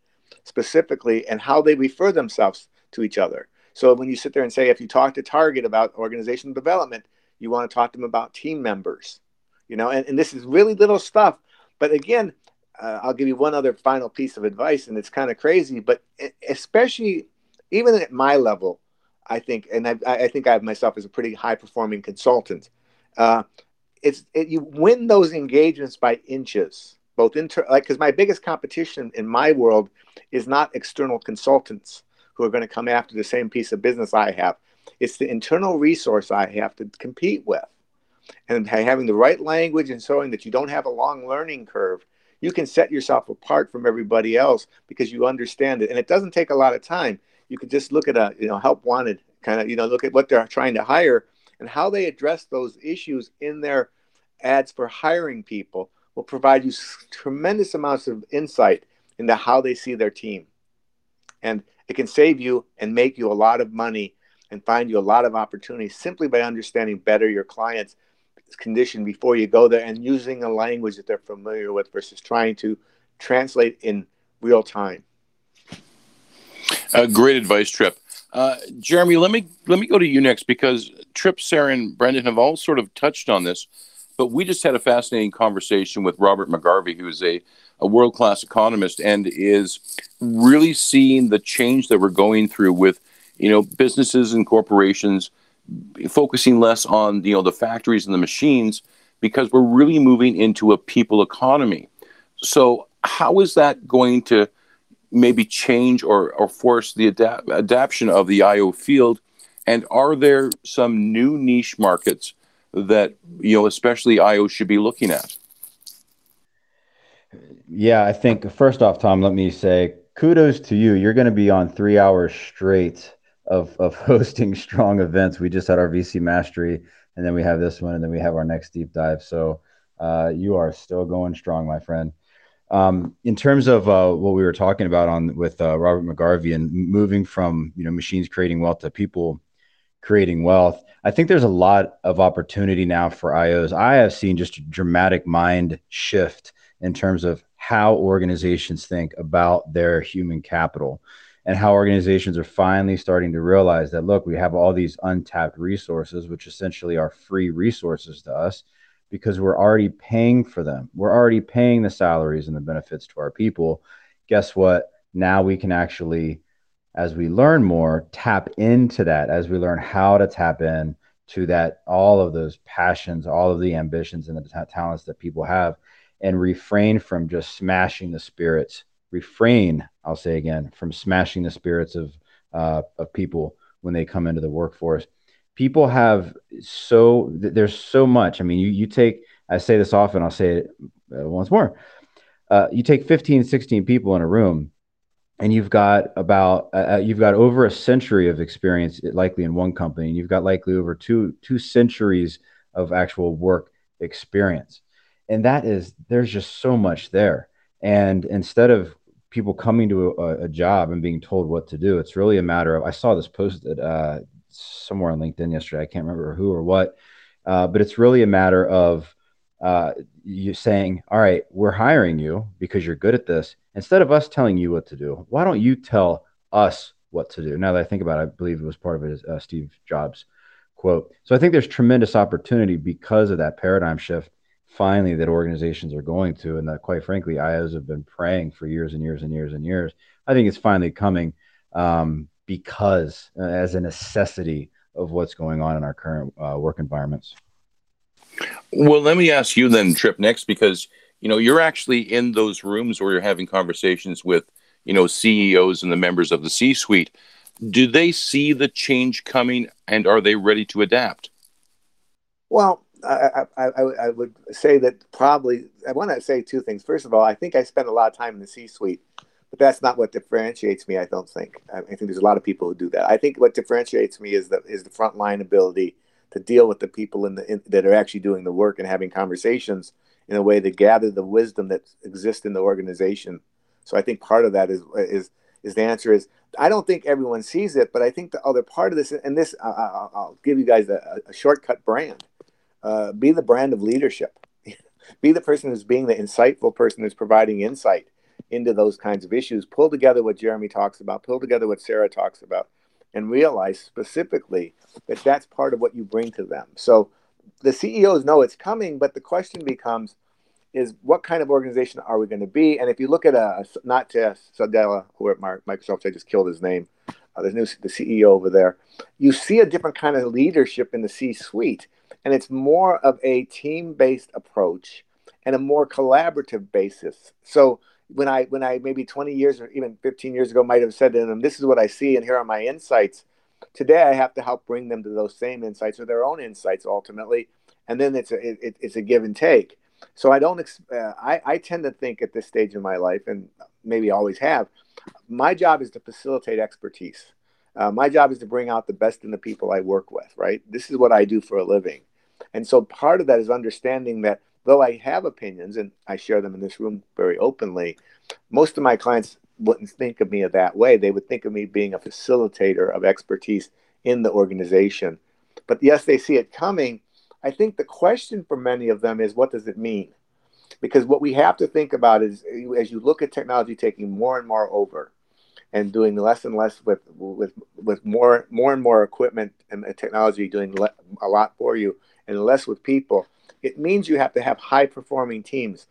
specifically, and how they refer themselves to each other. So when you sit there and say, if you talk to Target about organizational development, you want to talk to them about team members, you know, and this is really little stuff. But again, I'll give you one other final piece of advice, and it's kind of crazy, but especially even at my level, I think, and I think I have myself as a pretty high performing consultant. You win those engagements by inches, both because my biggest competition in my world is not external consultants who are going to come after the same piece of business I have. It's the internal resource I have to compete with. And having the right language and showing that you don't have a long learning curve, you can set yourself apart from everybody else because you understand it. And it doesn't take a lot of time. You can just look at help wanted kind of, look at what they're trying to hire and how they address those issues in their ads for hiring people will provide you tremendous amounts of insight into how they see their team. And it can save you and make you a lot of money and find you a lot of opportunities simply by understanding better your clients' condition before you go there and using a language that they're familiar with versus trying to translate in real time. Great advice, Tripp. Jeremy, let me go to you next, because Tripp, Sarah, and Brendan have all sort of touched on this, but we just had a fascinating conversation with Robert McGarvey, who is a world-class economist and is really seeing the change that we're going through with, businesses and corporations focusing less on, the factories and the machines, because we're really moving into a people economy. So how is that going to maybe change or force the adaption of the IO field? And are there some new niche markets that, especially IO should be looking at? Yeah, I think first off, Tom, let me say kudos to you. You're going to be on 3 hours straight of hosting strong events. We just had our VC Mastery, and then we have this one, and then we have our next deep dive. So You are still going strong, my friend. In terms of what we were talking about with Robert McGarvey and moving from, machines creating wealth to people creating wealth, I think there's a lot of opportunity now for IOs. I have seen just a dramatic mind shift in terms of how organizations think about their human capital and how organizations are finally starting to realize that, look, we have all these untapped resources, which essentially are free resources to us, because we're already paying for them. We're already paying the salaries and the benefits to our people. Guess what? Now we can actually, as we learn more, tap into that, as we learn how to tap in to that, all of those passions, all of the ambitions and the talents that people have, and refrain from just smashing the spirits. Refrain, I'll say again, from smashing the spirits of people when they come into the workforce. People have there's so much. I mean, I say this often, I'll say it once more. You take 15, 16 people in a room and you've got over a century of experience likely in one company, and you've got likely over two centuries of actual work experience. And there's just so much there. And instead of people coming to a job and being told what to do, it's really a matter of, I saw this posted, somewhere on LinkedIn yesterday. I can't remember who or what, but it's really a matter of you saying, all right, we're hiring you because you're good at this. Instead of us telling you what to do, why don't you tell us what to do? Now that I think about it, I believe it was part of it, Steve Jobs' quote. So I think there's tremendous opportunity because of that paradigm shift finally that organizations are going to, and that, quite frankly, IOs have been praying for years and years and years and years. I think it's finally coming. Because as a necessity of what's going on in our current work environments. Well, let me ask you then, Tripp, next, because, you're actually in those rooms where you're having conversations with, CEOs and the members of the C-suite. Do they see the change coming, and are they ready to adapt? Well, I would say that probably, I want to say two things. First of all, I think I spend a lot of time in the C-suite. But that's not what differentiates me, I don't think. I think there's a lot of people who do that. I think what differentiates me is the frontline ability to deal with the people that are actually doing the work and having conversations in a way to gather the wisdom that exists in the organization. So I think part of that is the answer is, I don't think everyone sees it, but I think the other part of this, and this, I'll give you guys a shortcut brand. Be the brand of leadership. Be the person who's being the insightful person who's providing insight into those kinds of issues. Pull together what Jeremy talks about, pull together what Sarah talks about, and realize specifically that that's part of what you bring to them. So the CEOs know it's coming, but the question becomes is what kind of organization are we going to be? And if you look at not just Sadella, who at Microsoft, I just killed his name, the CEO over there, you see a different kind of leadership in the C-suite, and it's more of a team-based approach and a more collaborative basis. So when I maybe 20 years or even 15 years ago might have said to them, this is what I see and here are my insights, today I have to help bring them to those same insights or their own insights ultimately, and then it's a give and take. So I don't I tend to think at this stage in my life, and maybe always have, my job is to facilitate expertise. My job is to bring out the best in the people I work with, right? This is what I do for a living. And so part of that is understanding that though I have opinions, and I share them in this room very openly, most of my clients wouldn't think of me that way. They would think of me being a facilitator of expertise in the organization. But yes, they see it coming. I think the question for many of them is, what does it mean? Because what we have to think about is, as you look at technology taking more and more over and doing less and less with more and more equipment and technology doing a lot for you and less with people, it means you have to have high-performing teams.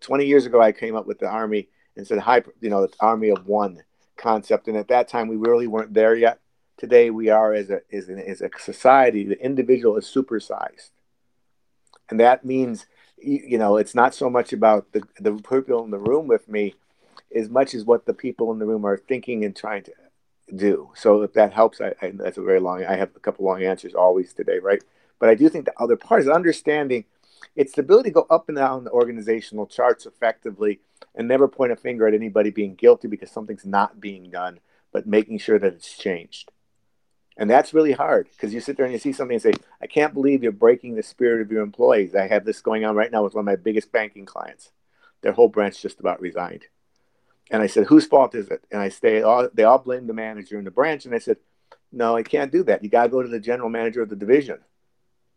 20 years ago, I came up with the Army and said, the Army of One concept. And at that time, we really weren't there yet. Today, we are as a society. The individual is supersized, and that means it's not so much about the people in the room with me, as much as what the people in the room are thinking and trying to do. So if that helps, that's a very long. I have a couple long answers always today, right? But I do think the other part is understanding it's the ability to go up and down the organizational charts effectively and never point a finger at anybody being guilty because something's not being done, but making sure that it's changed. And that's really hard, because you sit there and you see something and say, I can't believe you're breaking the spirit of your employees. I have this going on right now with one of my biggest banking clients. Their whole branch just about resigned. And I said, whose fault is it? And they all blamed the manager in the branch. And I said, no, I can't do that. You got to go to the general manager of the division,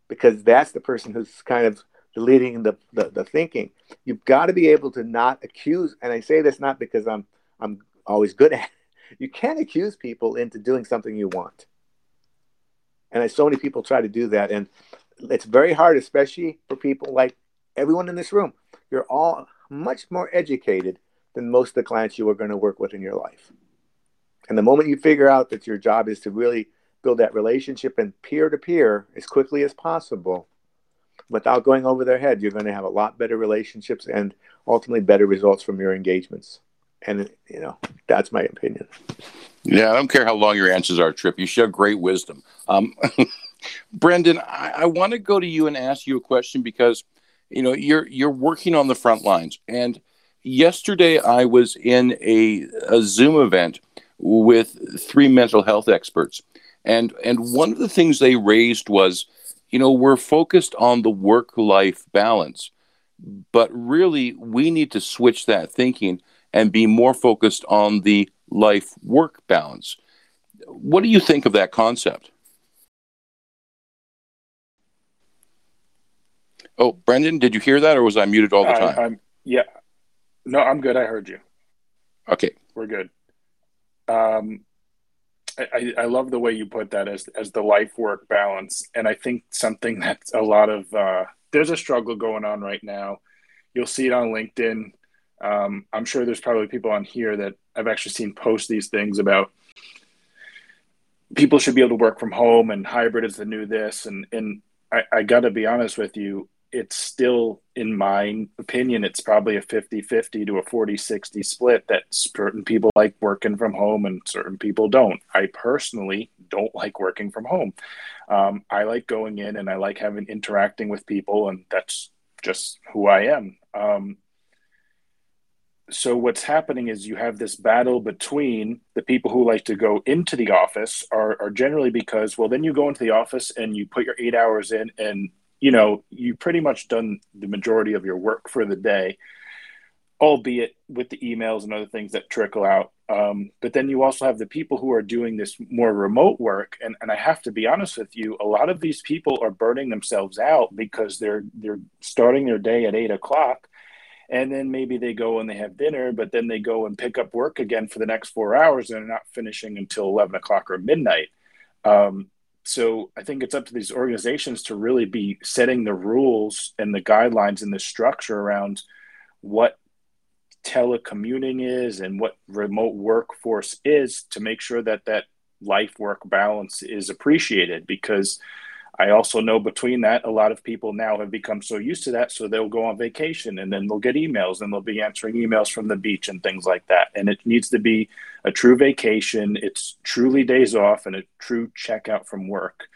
because that's the person who's kind of leading the thinking. You've got to be able to not accuse. And I say this not because I'm always good at it. You can't accuse people into doing something you want. And so many people try to do that. And it's very hard, especially for people like everyone in this room. You're all much more educated than most of the clients you are going to work with in your life. And the moment you figure out that your job is to really build that relationship and peer-to-peer as quickly as possible, without going over their head, you're going to have a lot better relationships and ultimately better results from your engagements. And, you know, that's my opinion. Yeah, I don't care how long your answers are, Tripp. You show great wisdom. Brendan, I want to go to you and ask you a question, because, you know, you're working on the front lines. And yesterday I was in a Zoom event with three mental health experts. And one of the things they raised was, you know, we're focused on the work-life balance, but really we need to switch that thinking and be more focused on the life-work balance. What do you think of that concept? Oh, Brendan, did you hear that, or was I muted all the time? Yeah. No, I'm good. I heard you. Okay. We're good. I love the way you put that as the life-work balance. And I think something that's a lot of there's a struggle going on right now. You'll see it on LinkedIn. I'm sure there's probably people on here that I've actually seen post these things about people should be able to work from home, and hybrid is the new this. And I got to be honest with you, it's still, in my opinion, it's probably a 50-50 to a 40-60 split, that certain people like working from home and certain people don't. I personally don't like working from home. I like going in and I like interacting with people, and that's just who I am. So what's happening is you have this battle between the people who like to go into the office are generally because, well, then you go into the office and you put your 8 hours in, and, you know, you pretty much done the majority of your work for the day, albeit with the emails and other things that trickle out. But then you also have the people who are doing this more remote work. And I have to be honest with you, a lot of these people are burning themselves out, because they're starting their day at 8 o'clock. And then maybe they go and they have dinner, but then they go and pick up work again for the next 4 hours, and they're not finishing until 11 o'clock or midnight. So I think it's up to these organizations to really be setting the rules and the guidelines and the structure around what telecommuting is and what remote workforce is, to make sure that that life-work balance is appreciated, because I also know between that, a lot of people now have become so used to that, so they'll go on vacation and then they'll get emails and they'll be answering emails from the beach and things like that. And it needs to be a true vacation. It's truly days off and a true checkout from work.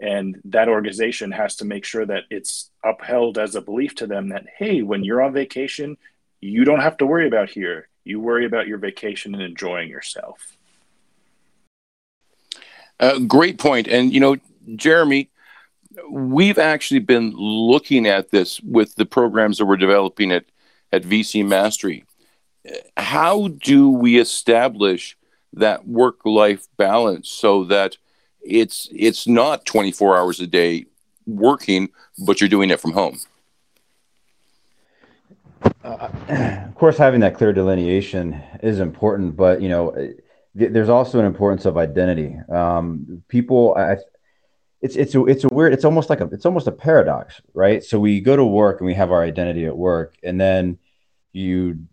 And that organization has to make sure that it's upheld as a belief to them that, hey, when you're on vacation, you don't have to worry about here. You worry about your vacation and enjoying yourself. Great point. And, you know, Jeremy, we've actually been looking at this with the programs that we're developing at VC Mastery. How do we establish that work-life balance so that it's not 24 hours a day working, but you're doing it from home? Of course, having that clear delineation is important, but, you know, there's also an importance of identity. People, it's a weird, it's almost a paradox, right? So we go to work and we have our identity at work, and then you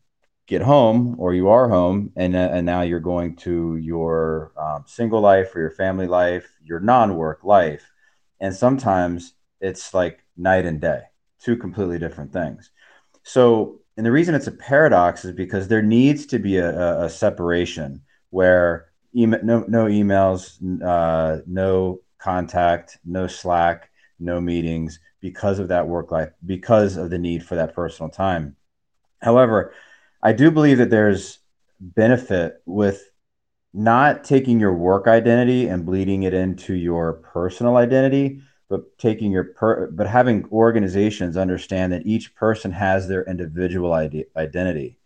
get home, or you are home, and now you're going to your single life or your family life, your non-work life. And sometimes it's like night and day, two completely different things. So, and the reason it's a paradox is because there needs to be a separation where no emails, no contact, no Slack, no meetings, because of that work life, because of the need for that personal time. However, I do believe that there's benefit with not taking your work identity and bleeding it into your personal identity, but taking your but having organizations understand that each person has their individual identity,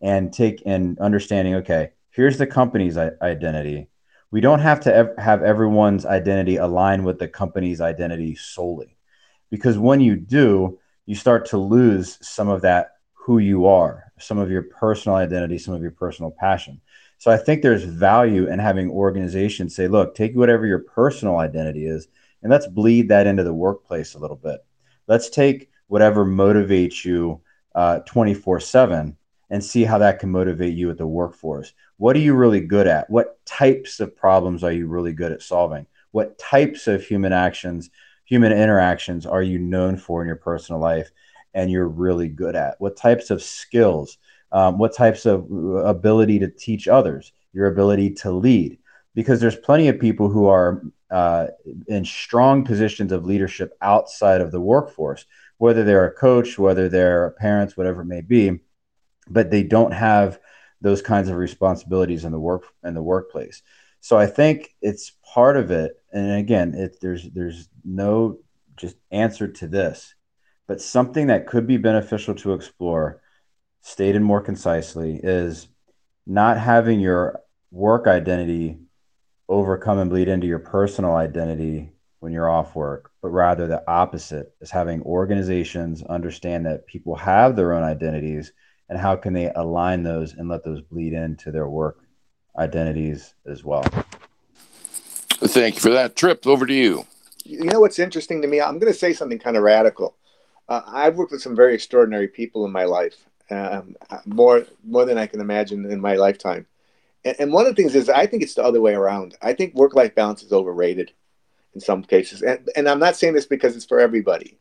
and understanding, okay, here's the company's identity. We don't have to have everyone's identity align with the company's identity solely, because when you do, you start to lose some of that who you are, some of your personal identity, some of your personal passion. So I think there's value in having organizations say, look, take whatever your personal identity is, and let's bleed that into the workplace a little bit. Let's take whatever motivates you 24/7 and see how that can motivate you at the workforce. What are you really good at? What types of problems are you really good at solving? What types of human interactions are you known for in your personal life and you're really good at? What types of skills? What types of ability to teach others, your ability to lead, because there's plenty of people who are in strong positions of leadership outside of the workforce, whether they're a coach, whether they're parents, whatever it may be, but they don't have those kinds of responsibilities in the workplace. So I think it's part of it. And again, there's no just answer to this, but something that could be beneficial to explore, stated more concisely, is not having your work identity overcome and bleed into your personal identity when you're off work, but rather the opposite is having organizations understand that people have their own identities and how can they align those and let those bleed into their work identities as well. Thank you for that. Tripp, over to you. You know what's interesting to me? I'm going to say something kind of radical. I've worked with some very extraordinary people in my life. More than I can imagine in my lifetime. And one of the things is I think it's the other way around. I think work-life balance is overrated in some cases. And I'm not saying this because it's for everybody.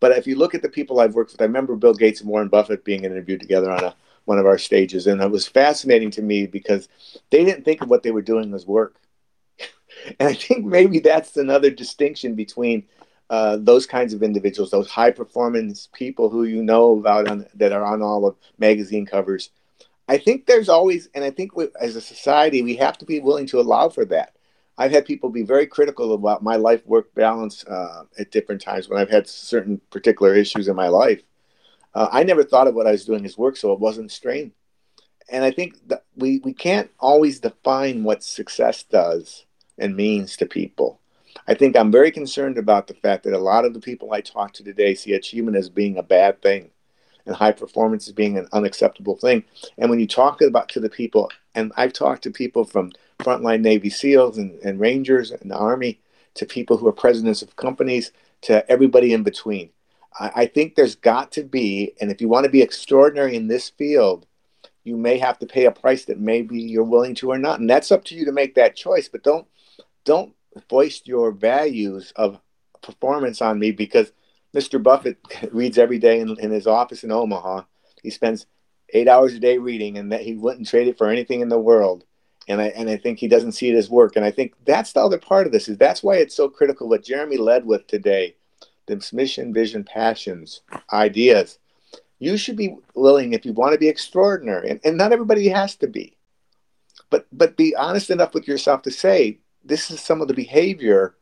But if you look at the people I've worked with, I remember Bill Gates and Warren Buffett being interviewed together on one of our stages. And it was fascinating to me because they didn't think of what they were doing as work. And I think maybe that's another distinction between those kinds of individuals, those high-performance people who you know about that are on all of magazine covers. I think there's always, and I think as a society, we have to be willing to allow for that. I've had people be very critical about my life-work balance at different times when I've had certain particular issues in my life. I never thought of what I was doing as work, so it wasn't strained. And I think that we can't always define what success does and means to people. I think I'm very concerned about the fact that a lot of the people I talk to today see achievement as being a bad thing and high performance as being an unacceptable thing. And when you talk about to the people, and I've talked to people from frontline Navy SEALs and Rangers and the Army to people who are presidents of companies to everybody in between, I think there's got to be, and if you want to be extraordinary in this field, you may have to pay a price that maybe you're willing to or not. And that's up to you to make that choice, but don't voiced your values of performance on me because Mr. Buffett reads every day in his office in Omaha. He spends 8 hours a day reading, and that he wouldn't trade it for anything in the world. And I think he doesn't see it as work. And I think that's the other part of this is that's why it's so critical what Jeremy led with today, this mission, vision, passions, ideas. You should be willing if you want to be extraordinary, and not everybody has to be, but be honest enough with yourself to say, this is some of the behavior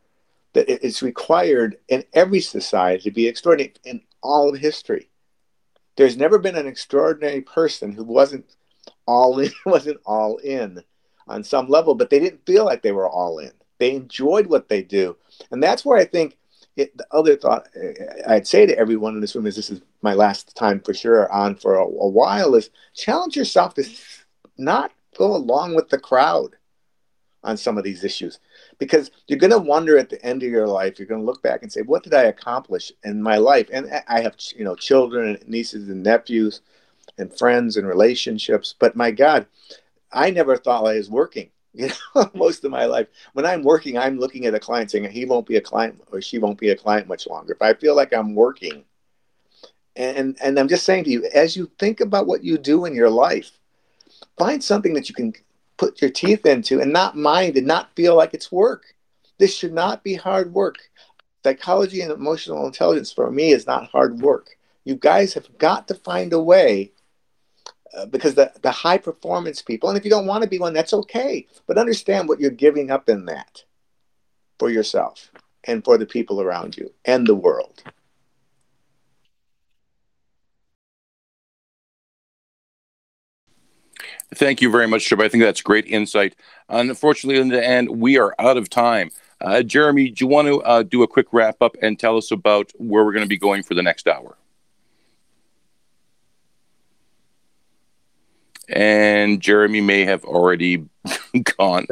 that is required in every society to be extraordinary in all of history. There's never been an extraordinary person who wasn't all in on some level, but they didn't feel like they were all in. They enjoyed what they do. And that's where I think the other thought I'd say to everyone in this room is this is my last time for sure on for a while is challenge yourself to not go along with the crowd on some of these issues, because you're going to wonder at the end of your life, you're going to look back and say, what did I accomplish in my life? And I have, children and nieces and nephews and friends and relationships, but my God, I never thought I was working, most of my life. When I'm working, I'm looking at a client saying he won't be a client or she won't be a client much longer. If I feel like I'm working, and I'm just saying to you, as you think about what you do in your life, find something that you can put your teeth into and not mind and not feel like it's work. This should not be hard work. Psychology and emotional intelligence for me is not hard work. You guys have got to find a way because the high performance people, and if you don't want to be one, that's okay. But understand what you're giving up in that for yourself and for the people around you and the world. Thank you very much, Tripp. I think that's great insight. Unfortunately, in the end, we are out of time. Jeremy, do you want to do a quick wrap up and tell us about where we're going to be going for the next hour? And Jeremy may have already gone.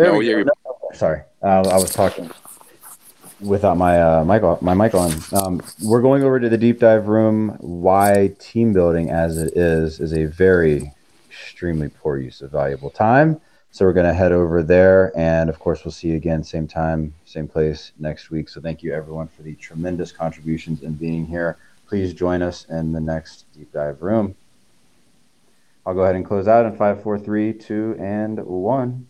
Sorry, I was talking without my mic on. We're going over to the deep dive room. Why team building as it is a very extremely poor use of valuable time. So we're going to head over there, and of course we'll see you again, same time, same place next week. So thank you everyone for the tremendous contributions and being here. Please join us in the next deep dive room. I'll go ahead and close out in 5, 4, 3, 2, and 1.